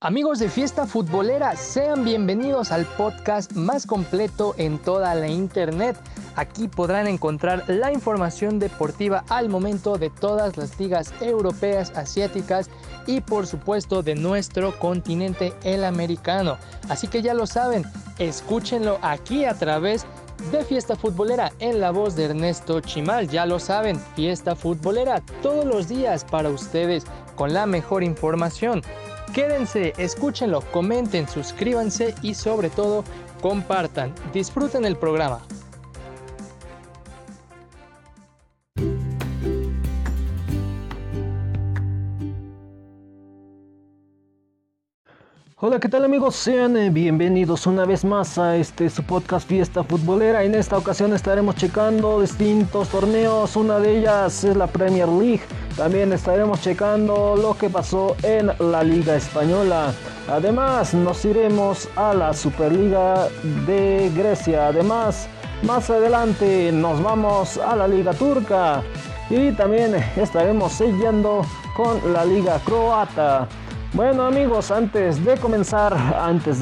Amigos de Fiesta Futbolera, sean bienvenidos al podcast más completo en toda la internet. Aquí podrán encontrar la información deportiva al momento de todas las ligas europeas, asiáticas y por supuesto de nuestro continente, el americano. Así que ya lo saben, escúchenlo aquí a través de Fiesta Futbolera en la voz de Ernesto Chimal. Ya lo saben, Fiesta Futbolera todos los días para ustedes con la mejor información. Quédense, escúchenlo, comenten, suscríbanse y sobre todo compartan. Disfruten el programa. Hola, ¿qué tal amigos? Sean bienvenidos una vez más a su podcast Fiesta Futbolera. En esta ocasión estaremos checando distintos torneos, una de ellas es la Premier League. También estaremos checando lo que pasó en la Liga Española. Además, nos iremos a la Superliga de Grecia. Además, más adelante nos vamos a la Liga Turca. Y también estaremos sellando con la Liga Croata. Bueno amigos, antes de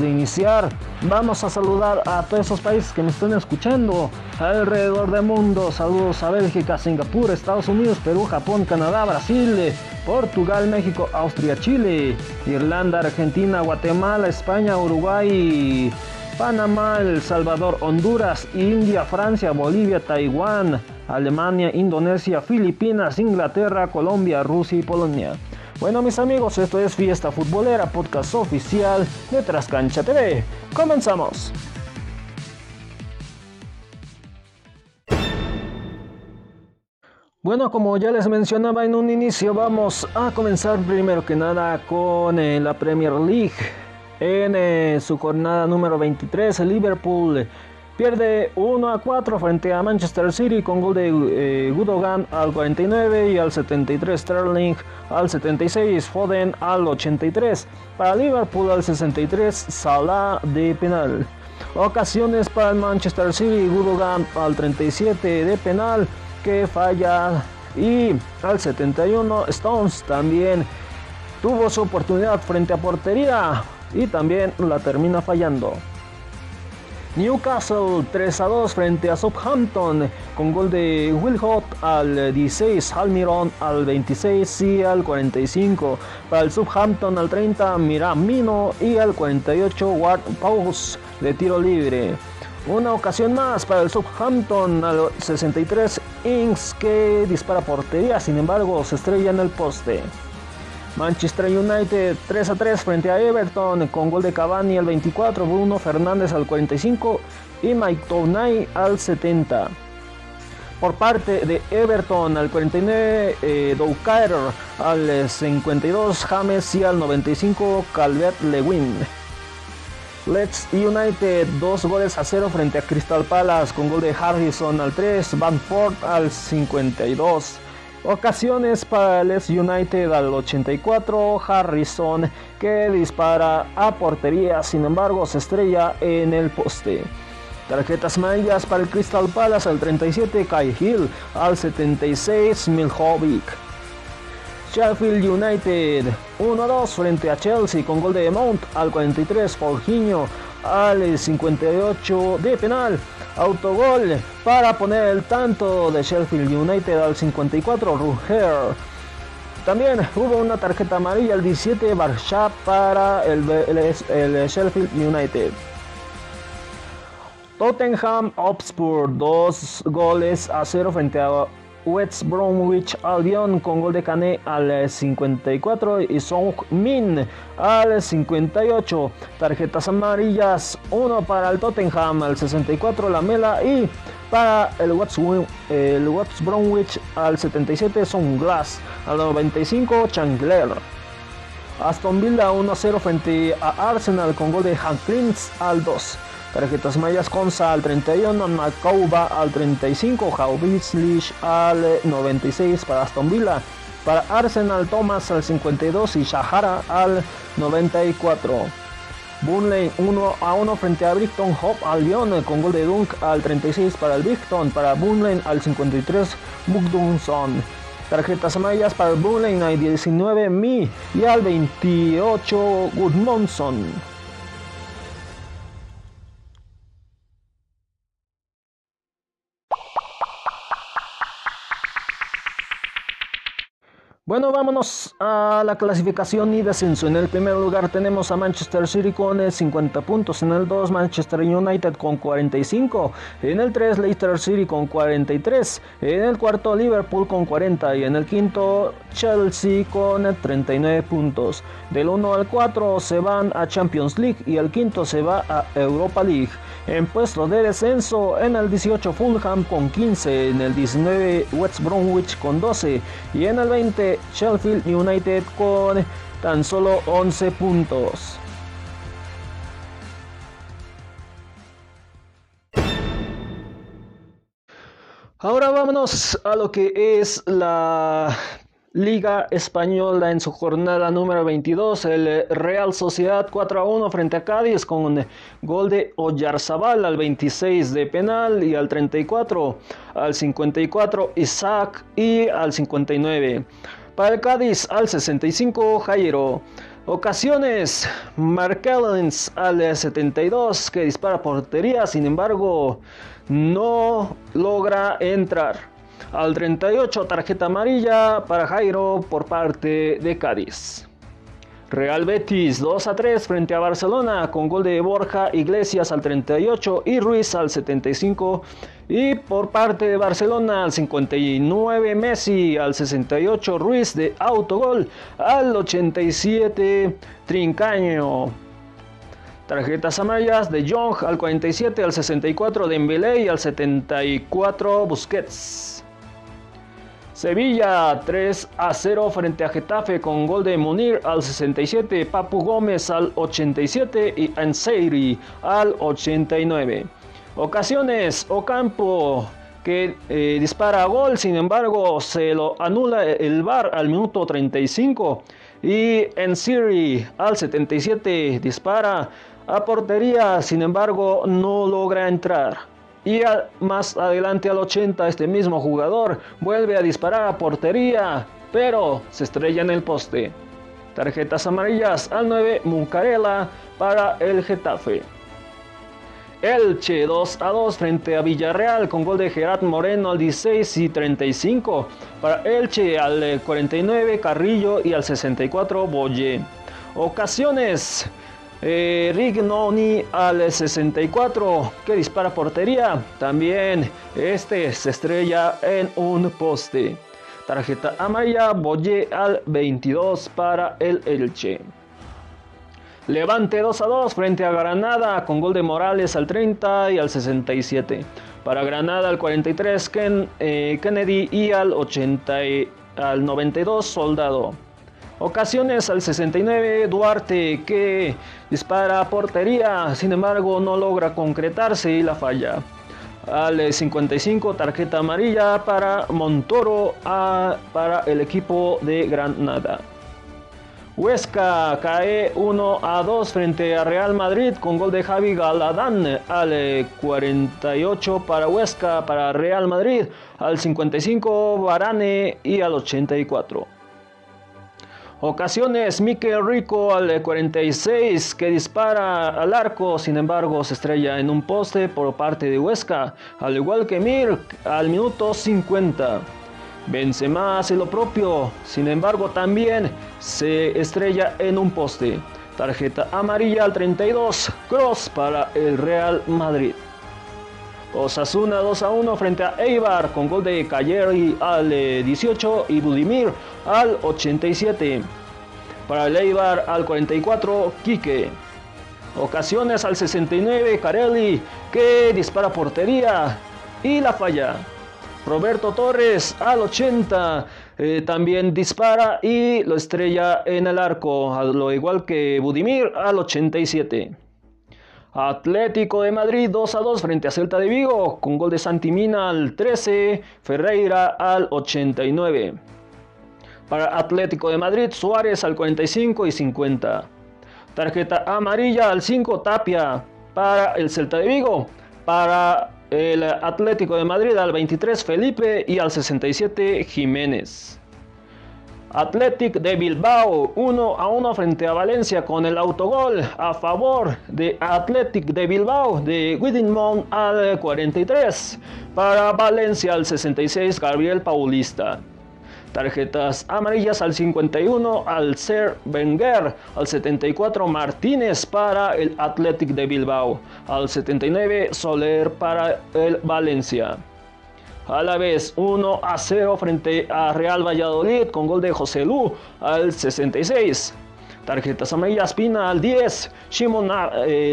iniciar, vamos a saludar a todos esos países que me están escuchando alrededor del mundo. Saludos a Bélgica, Singapur, Estados Unidos, Perú, Japón, Canadá, Brasil, Portugal, México, Austria, Chile, Irlanda, Argentina, Guatemala, España, Uruguay, Panamá, El Salvador, Honduras, India, Francia, Bolivia, Taiwán, Alemania, Indonesia, Filipinas, Inglaterra, Colombia, Rusia y Polonia. Bueno mis amigos, esto es Fiesta Futbolera, podcast oficial de Trascancha TV. ¡Comenzamos! Bueno, como ya les mencionaba en un inicio, vamos a comenzar primero que nada con la Premier League. En su jornada número 23, Liverpool pierde 1-4 frente a Manchester City con gol de Gundogan al 49 y al 73, Sterling al 76, Foden al 83, para Liverpool al 63, Salah de penal. Ocasiones para el Manchester City, Gundogan al 37 de penal que falla y al 71, Stones también tuvo su oportunidad frente a portería y también la termina fallando. Newcastle 3-2 frente a Southampton con gol de Wilhock al 16, Almiron al 26 y al 45. Para el Southampton al 30, Miramino y al 48, Ward Prowse de tiro libre. Una ocasión más para el Southampton al 63, Ings que dispara portería, sin embargo se estrella en el poste. Manchester United 3-3 frente a Everton con gol de Cavani al 24, Bruno Fernández al 45 y McTominay al 70. Por parte de Everton al 49, Doucouré al 52, James y al 95, Calvert-Lewin. Leeds United 2-0 frente a Crystal Palace con gol de Harrison al 3, Bamford al 52. Ocasiones para el Leeds United al 84, Harrison que dispara a portería, sin embargo se estrella en el poste. Tarjetas amarillas para el Crystal Palace al 37, Kai Hill al 76, Miljkovic. Sheffield United 1-2 frente a Chelsea con gol de Mount al 43, Jorginho al 58 de penal. Autogol para poner el tanto de Sheffield United al 54, Ruger. También hubo una tarjeta amarilla al 17, Barsha para el Sheffield United. Tottenham Hotspur 2-0 frente a West Bromwich Albion con gol de Kané al 54 y Song Min al 58. Tarjetas amarillas, 1 para el Tottenham al 64, Lamela, y para el West Bromwich al 77, Son Glass al 95, Chandler. Aston Villa 1-0 frente a Arsenal con gol de Hankins al 2. Tarjetas mayas, Konsa al 31, Nakauba al 35, Haubitzlich al 96 para Aston Villa. Para Arsenal, Thomas al 52 y Shahara al 94. Burnley 1-1 frente a Brighton Hove Albion con gol de Dunk al 36 para el Brighton. Para Burnley al 53, Bugdunson. Tarjetas amarillas para el Burnley al 19 Mi y al 28 Gudmundsson. Bueno, vámonos a la clasificación y descenso. En el primer lugar tenemos a Manchester City con 50 puntos. En el 2, Manchester United con 45. En el 3, Leicester City con 43. En el 4, Liverpool con 40. Y en el 5, Chelsea con 39 puntos. Del 1 al 4 se van a Champions League y el 5 se va a Europa League. En puesto de descenso, en el 18, Fulham con 15. En el 19, West Bromwich con 12. Y en el 20, Sheffield United con tan solo 11 puntos. Ahora vámonos a lo que es la Liga Española en su jornada número 22, el Real Sociedad 4-1 frente a Cádiz con gol de Oyarzabal al 26 de penal y al 34, al 54 Isaac y al 59. Para el Cádiz al 65 Jairo. Ocasiones, Marquelens al 72 que dispara portería, sin embargo no logra entrar. Al 38 tarjeta amarilla para Jairo por parte de Cádiz. Real Betis 2-3 frente a Barcelona con gol de Borja Iglesias al 38 y Ruiz al 75. Y por parte de Barcelona al 59 Messi, al 68 Ruiz de autogol, al 87 Trincaño. Tarjetas amarillas de Young al 47, al 64 Dembélé y al 74 Busquets. Sevilla 3-0 frente a Getafe con gol de Munir al 67, Papu Gómez al 87 y Anseiri al 89. Ocasiones, Ocampo que dispara a gol, sin embargo se lo anula el VAR al minuto 35 y Anseiri al 77 dispara a portería, sin embargo no logra entrar. Y más adelante al 80 este mismo jugador vuelve a disparar a portería, pero se estrella en el poste. Tarjetas amarillas al 9 Mucarela para el Getafe. Elche 2-2 frente a Villarreal con gol de Gerard Moreno al 16 y 35. Para Elche al 49 Carrillo y al 64 Boye. Ocasiones, Rignoni al 64 que dispara portería, también este se estrella en un poste. Tarjeta amarilla Boye al 22 para el Elche. Levante 2-2 frente a Granada con gol de Morales al 30 y al 67. Para Granada al 43 Kennedy y al 92 Soldado. Ocasiones al 69 Duarte que dispara a portería, sin embargo no logra concretarse y la falla. Al 55 tarjeta amarilla para Montoro para el equipo de Granada. Huesca cae 1-2 frente a Real Madrid con gol de Javi Galadán al 48 para Huesca, para Real Madrid al 55 Varane y al 84. Ocasiones, Mikel Rico al 46 que dispara al arco, sin embargo se estrella en un poste por parte de Huesca, al igual que Mir al minuto 50. Benzema hace lo propio, sin embargo también se estrella en un poste. Tarjeta amarilla al 32, Cross para el Real Madrid. Osasuna 2-1 frente a Eibar con gol de Cagliari al 18 y Budimir al 87. Para el Eibar al 44, Quique. Ocasiones al 69, Carelli que dispara portería y la falla. Roberto Torres al 80 también dispara y lo estrella en el arco, al igual que Budimir al 87. Atlético de Madrid 2-2 frente a Celta de Vigo con gol de Santi Mina al 13, Ferreira al 89. Para Atlético de Madrid Suárez al 45 y 50. Tarjeta amarilla al 5 Tapia para el Celta de Vigo. Para el Atlético de Madrid al 23 Felipe y al 67 Jiménez. Athletic de Bilbao 1-1 frente a Valencia con el autogol a favor de Athletic de Bilbao de Widimon al 43, para Valencia al 66 Gabriel Paulista. Tarjetas amarillas al 51 al Ser Wenger, al 74 Martínez para el Athletic de Bilbao, al 79 Soler para el Valencia. A la vez 1-0 frente a Real Valladolid con gol de José Lu al 66. Tarjetas amarillas Pina al 10, Shimon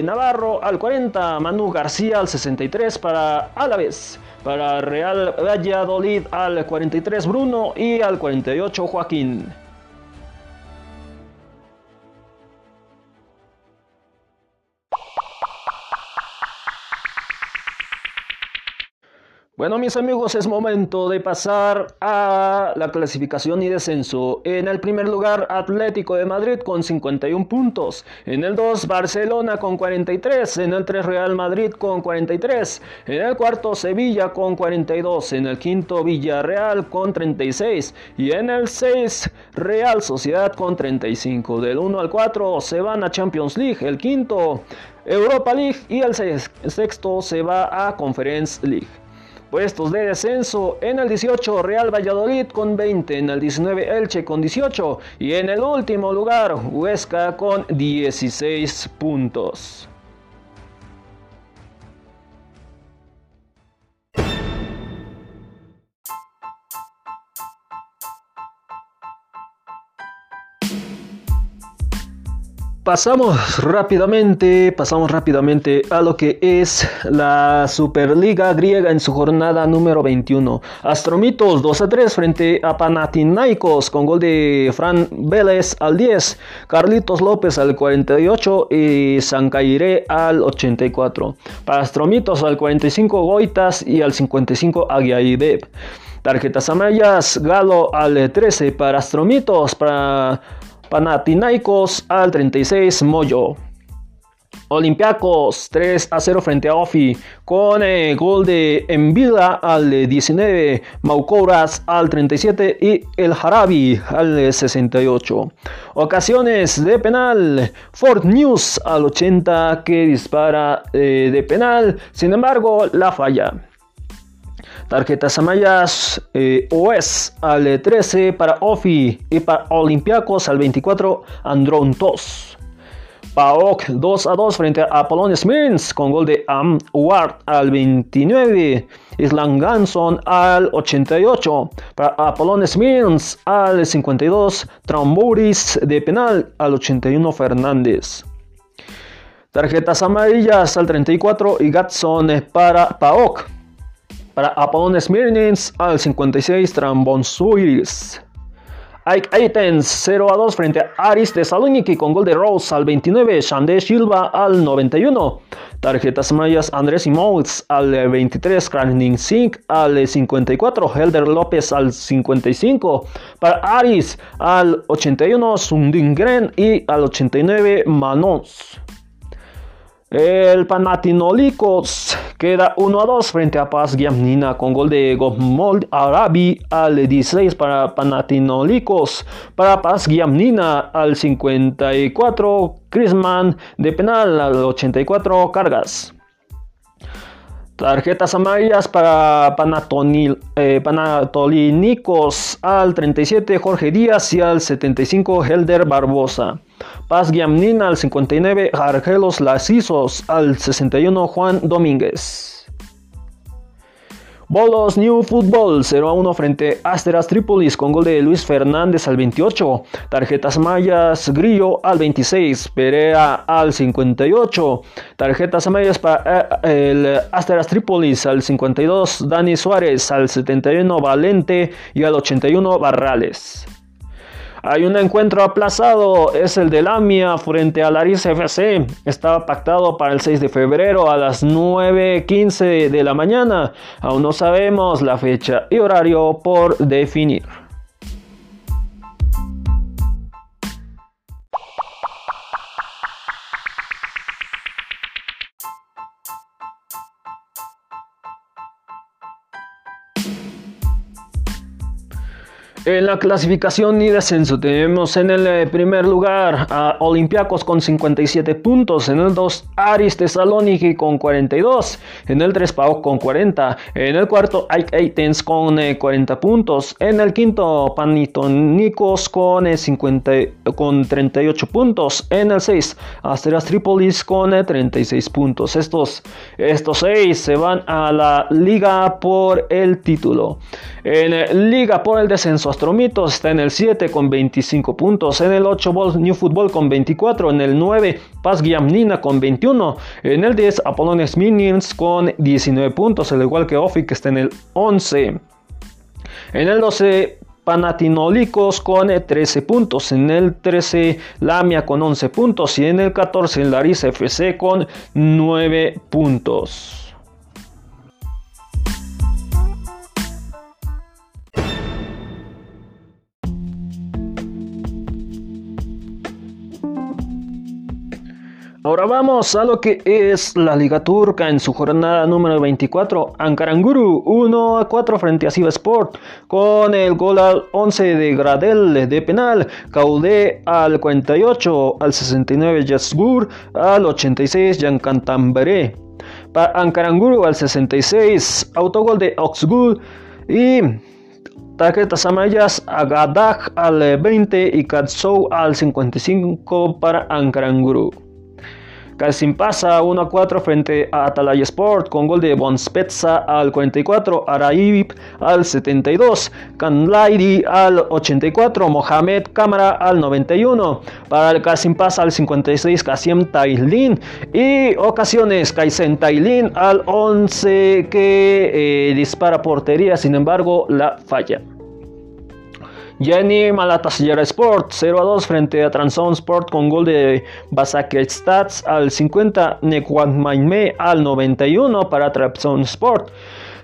Navarro al 40, Manu García al 63 para Alavés. Para Real Valladolid al 43 Bruno y al 48 Joaquín. Bueno, mis amigos, es momento de pasar a la clasificación y descenso. En el primer lugar, Atlético de Madrid con 51 puntos. En el 2, Barcelona con 43. En el 3, Real Madrid con 43. En el 4, Sevilla con 42. En el 5, Villarreal con 36. Y en el 6, Real Sociedad con 35. Del 1 al 4 se van a Champions League. El 5, Europa League. Y el 6º se va a Conference League. Puestos de descenso: en el 18 Real Valladolid con 20, en el 19 Elche con 18 y en el último lugar Huesca con 16 puntos. Pasamos rápidamente a lo que es la Superliga griega en su jornada número 21. Astromitos 2-3 frente a Panathinaikos con gol de Fran Vélez al 10, Carlitos López al 48 y Sancaire al 84. Para Astromitos al 45 Goitas y al 55 Agiaideb. Tarjetas amarillas Galo al 13 para Astromitos, para Panathinaikos al 36 Moyo. Olympiacos 3-0 frente a Ofi con gol de Envila al 19, Maukouras al 37 y El Harabi al 68. Ocasiones de penal: Fort News al 80 que dispara de penal, sin embargo la falla. Tarjetas amarillas OS al 13 para Ofi y para Olympiacos al 24 Androntos. PAOK 2-2 frente a Apollon Smirns con gol de Ward al 29, Islan Ganson al 88, para Apollon Smirns al 52 Trambouris de penal, al 81 Fernández. Tarjetas amarillas al 34 y Gatson para PAOK. Para Apollon Smirnins al 56 Trambonsuiris. Aik Athens 0-2 frente a Aris Thessaloniki con gol de Rose al 29, Shande Silva al 91. Tarjetas mayas Andrés Imolz al 23, Kranin Sink al 54, Helder López al 55. Para Aris al 81 Sundingren y al 89 Manons. El Panathinaikos queda 1-2 frente a Paz Giannina con gol de Gomol Arabi al 16 para Panathinaikos, para Paz Giannina al 54 Crisman de penal, al 84 Cargas. Tarjetas amarillas para Panathinaikos al 37 Jorge Díaz y al 75 Helder Barbosa. Paz Giannina al 59 Argelos Lacisos, al 61 Juan Domínguez. Bolos New Football 0-1 frente a Asteras Trípolis con gol de Luis Fernández al 28. Tarjetas mayas Grillo al 26, Perea al 58. Tarjetas mayas para el Asteras Trípolis al 52, Dani Suárez al 71, Valente y al 81 Barrales. Hay un encuentro aplazado, es el de Lamia frente a Larissa FC. Estaba pactado para el 6 de febrero a las 9:15 de la mañana. Aún no sabemos la fecha y horario por definir. En la clasificación y descenso tenemos en el primer lugar a Olympiacos con 57 puntos, en el 2 Aris Thessaloniki con 42, en el 3 PAOK con 40, en el 4 AEK Athens con 40 puntos, en el 5 Panathinaikos con 38 puntos, en el 6 Asteras Tripolis con 36 puntos. Estos 6 se van a la liga por el título. En liga por el descenso Astromitos está en el 7 con 25 puntos, en el 8 New Football con 24, en el 9 Pas Giamnina con 21, en el 10 Apollones Minions con 19 puntos, al igual que Ofi, que está en el 11, en el 12 Panathinaikos con 13 puntos, en el 13 Lamia con 11 puntos y en el 14 Larissa FC con 9 puntos. Ahora vamos a lo que es la Liga Turca en su jornada número 24. Ankaragücü 1-4 frente a Sivasspor, con el gol al 11 de Gradel de penal, Kaudé al 48, al 69 Yazgur, al 86 Yankantamberé, para Ankaragücü al 66, autogol de Oksgul y Taketa Samayas a Gadag al 20 y Katsou al 55 para Ankaragücü. Kalsimpasa 1-4 frente a Atalaya Sport, con gol de Bonspetsa al 44, Araib al 72, Kanlaidi al 84, Mohamed Cámara al 91, para el Kalsimpasa al 56, Kasiem Tailin, y ocasiones Kaisen Tailin al 11 que dispara portería, sin embargo la falla. Yeni Malatyaspor 0-2 frente a Trabzonspor, con gol de Basaksehir al 50, Nekwanmaime al 91 para Trabzonspor.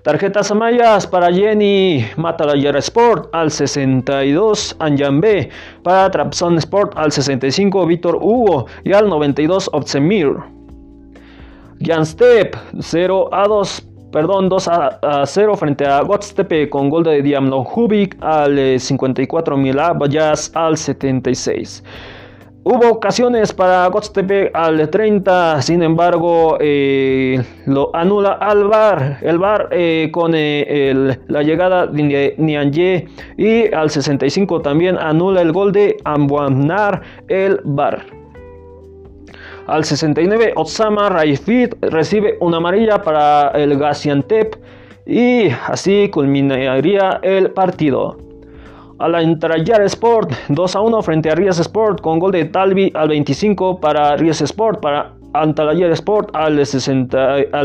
Tarjetas amarillas para Yeni Malatyaspor al 62, Anjanbe, para Trabzonspor al 65, Víctor Hugo, y al 92, Özdemir. Gaziantep 2-0 frente a Göztepe, con gol de Diamlohubic al 54, Milabayas al 76. Hubo ocasiones para Göztepe al 30, sin embargo lo anula al VAR, con la llegada de Nianye, y al 65 también anula el gol de Ambuanar el VAR. Al 69, Otsama Raifit recibe una amarilla para el Gaziantep y así culminaría el partido. Al Antalyaspor 2-1 frente a Rizespor, con gol de Talbi al 25 para Rizespor, para Antalyaspor al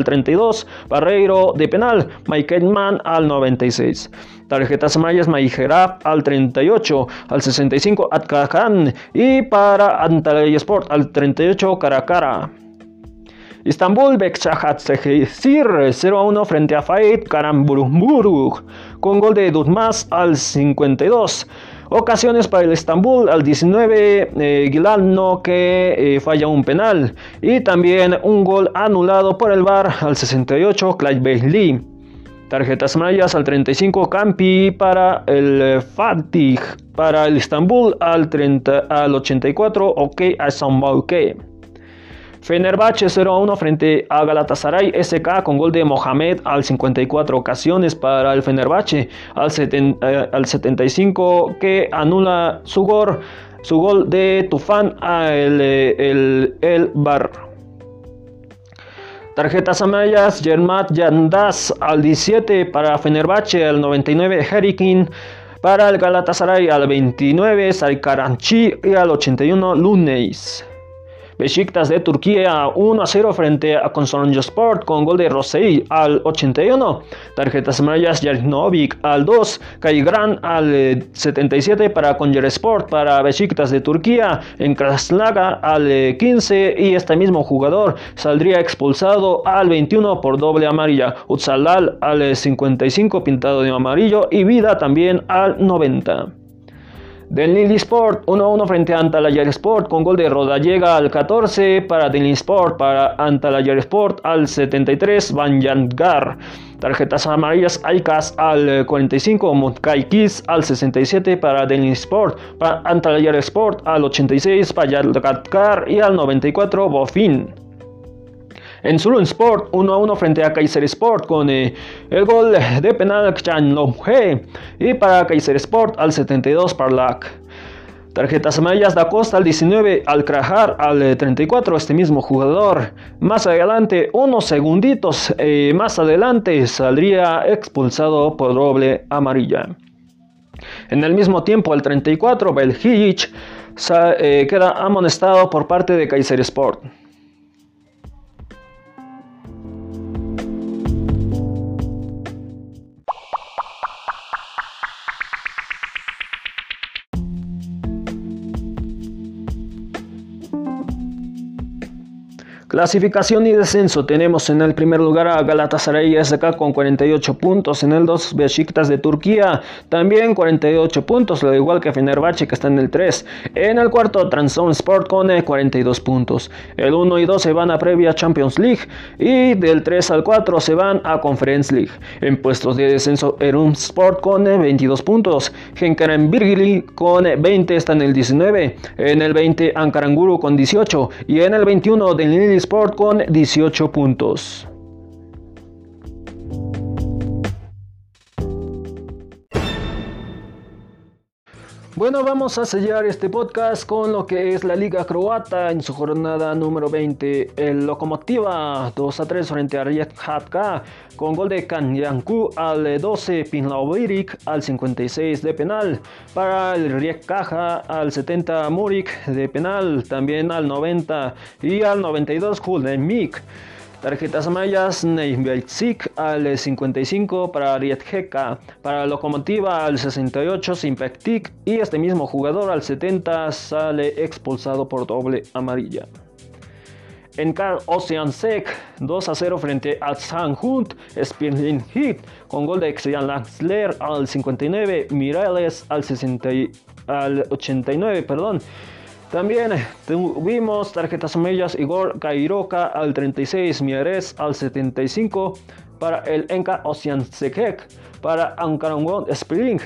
32, Barreiro de penal, Maiketman al 96. Tarjetas amarillas Maijeraf al 38, al 65 Atkakan y para Antalyaspor al 38 Karakara. Istanbul Başakşehir 0-1 frente a Fatih Karamburumburuk, con gol de Durmaz al 52. Ocasiones para el Istanbul al 19, Gilalno, que falla un penal, y también un gol anulado por el VAR al 68, Klaybeyli. Tarjetas amarillas al 35, Campi para el Fatih, para el Istanbul al 84, OK Asambaukey. Fenerbahce 0-1 frente a Galatasaray SK, con gol de Mohamed al 54, ocasiones para el Fenerbahce al 75 que anula su gol de Tufan al el VAR. Tarjetas amarillas Yermat Yandas al 17 para Fenerbahce, al 99 Herikin, para el Galatasaray al 29 Sarkaranchi y al 81 Luneis. Beşiktaş de Turquía 1-0 frente a Konsospor, con gol de Rosey al 81, tarjetas amarillas Yarnovic al 2, Kaygran al 77 para Konyaspor, para Beşiktaş de Turquía, en Krasnaga al 15 y este mismo jugador saldría expulsado al 21 por doble amarilla, Utsalal al 55 pintado de amarillo y Vida también al 90. Denizlispor 1-1 frente a Antalyaspor, con gol de Rodallega al 14 para Denizlispor, para Antalyaspor al 73 Banyangar, Tarjetas amarillas Aikas al 45, Montcay Kiss al 67 para Delin Sport, para Antalya Sport al 86, Payatkar y al 94 Bofin. En Zulun Sport 1-1 frente a Kayseri Sport con el gol de penal Chanomhe y para Kayseri Sport al 72 Parlak. Tarjetas amarillas Da Costa al 19, Al Krajar al 34, este mismo jugador. Más adelante, unos segunditos más adelante saldría expulsado por doble amarilla. En el mismo tiempo, al 34, Belgic queda amonestado por parte de Kayseri Sport. Clasificación y descenso: tenemos en el primer lugar a Galatasaray SK con 48 puntos, en el 2 Beşiktaş de Turquía también 48 puntos, lo igual que Fenerbahçe que está en el 3, en el 4 Trabzonspor con 42 puntos, el 1 y 2 se van a previa Champions League y del 3 al 4 se van a Conference League. En puestos de descenso Erzurumspor con 22 puntos, Gençlerbirliği con 20 está en el 19, en el 20 Ankaragücü con 18 y en el 21 Denizli Sport con 18 puntos. Bueno, vamos a sellar este podcast con lo que es la Liga Croata en su jornada número 20. El Lokomotiva 2-3 frente a Rijet Hatka con gol de Kanyanku al 12, Pinlaubiric al 56 de penal, para el Rijet Kaja al 70 Murik de penal, también al 90 y al 92 Hulemik. Tarjetas amarillas Neybeitzik al 55 para Rietjeka, para Lokomotiva al 68 Simpektik y este mismo jugador al 70 sale expulsado por doble amarilla. En Kar Oceansek 2-0 frente a Sanhut Spirling Hit con gol de Xeyan Laxler al 59, Mireles al 89, perdón. También tuvimos tarjetas amarillas Igor Kairoka al 36, Mieres al 75 para el Enka Oceansek, para Ankaragücü Spring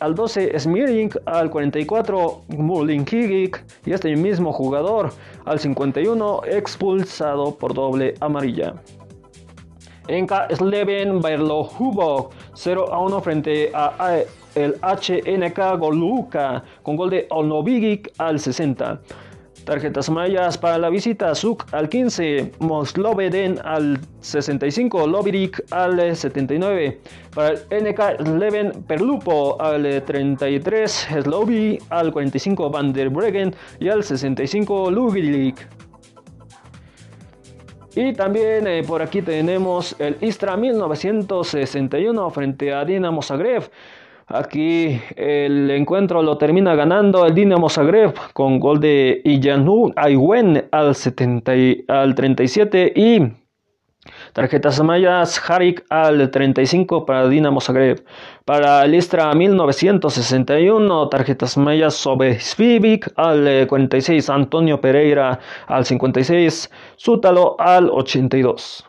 al 12, Smirnik al 44, Mulinkigic y este mismo jugador al 51 expulsado por doble amarilla. Enka Sleven Berlohubov 0-1 frente a el HNK Goluka con gol de Olnovigic al 60. Tarjetas amarillas para la visita Zuk al 15, Mosloveden al 65, Loviric al 79, para el NK Leven Perlupo al 33, Slovi al 45, Van der Breggen y al 65, Lugilic. Y también por aquí tenemos el Istra 1961 frente a Dinamo Zagreb. Aquí el encuentro lo termina ganando el Dinamo Zagreb con gol de Iyanu Aywen al 37 y tarjetas amarillas Harik al 35 para Dinamo Zagreb. Para el Istra 1961, tarjetas amarillas Sobesvivic al 46, Antonio Pereira al 56, Zútalo al 82.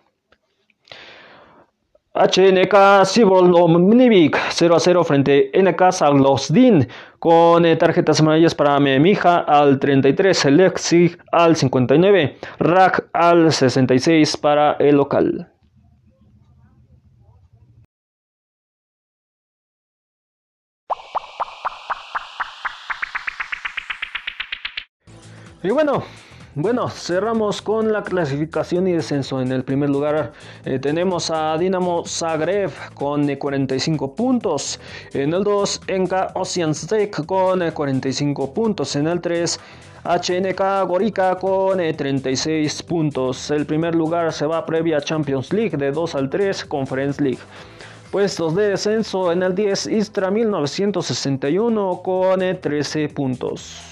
HNK Sibolomnivic 0-0 frente a NK Zaglozdin con tarjetas amarillas para Memija al 33, Leipzig al 59, Rak al 66 para el local. Y bueno, cerramos con la clasificación y descenso. En el primer lugar tenemos a Dinamo Zagreb con 45 puntos. En el 2, Enka Oceansek con 45 puntos. En el 3, HNK Gorica con 36 puntos. El primer lugar se va previa Champions League, de 2 al 3 Conference League. Puestos de descenso: en el 10, Istra 1961 con 13 puntos.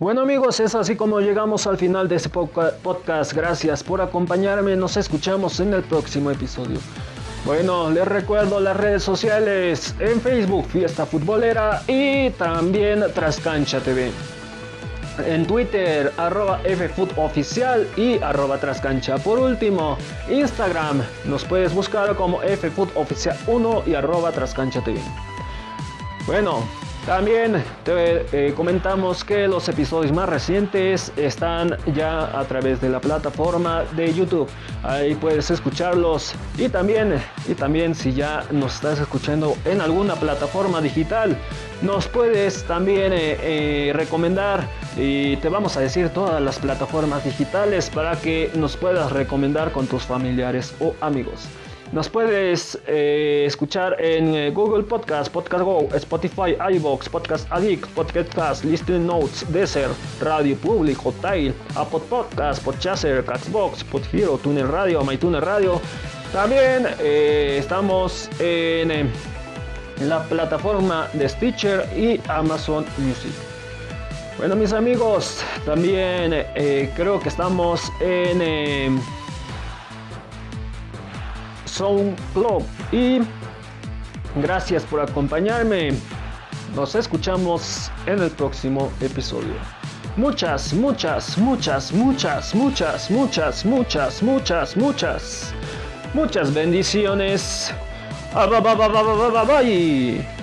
Bueno amigos, es así como llegamos al final de este podcast. Gracias por acompañarme, nos escuchamos en el próximo episodio. Bueno, les recuerdo las redes sociales: en Facebook Fiesta Futbolera y también Trascancha TV. en Twitter @ffutoficial y @trascancha. Por último, Instagram, nos puedes buscar como ffutoficial1 y @trascancha TV. Bueno, también te comentamos que los episodios más recientes están ya a través de la plataforma de YouTube. Ahí puedes escucharlos. Y también si ya nos estás escuchando en alguna plataforma digital, nos puedes también recomendar. Y te vamos a decir todas las plataformas digitales para que nos puedas recomendar con tus familiares o amigos. Nos puedes escuchar en Google Podcast, Podcast Go, Spotify, iVoox, Podcast Addict, Podcast, Listening Notes, Deezer, Radio Public, Hotail, Apple Podcast, Podchaser, Castbox, Podhero, Tuner Radio, MyTuner Radio. También estamos en la plataforma de Stitcher y Amazon Music. Bueno, mis amigos, también creo que estamos en SoundCloud, y gracias por acompañarme. Nos escuchamos en el próximo episodio. Muchas bendiciones. Bye.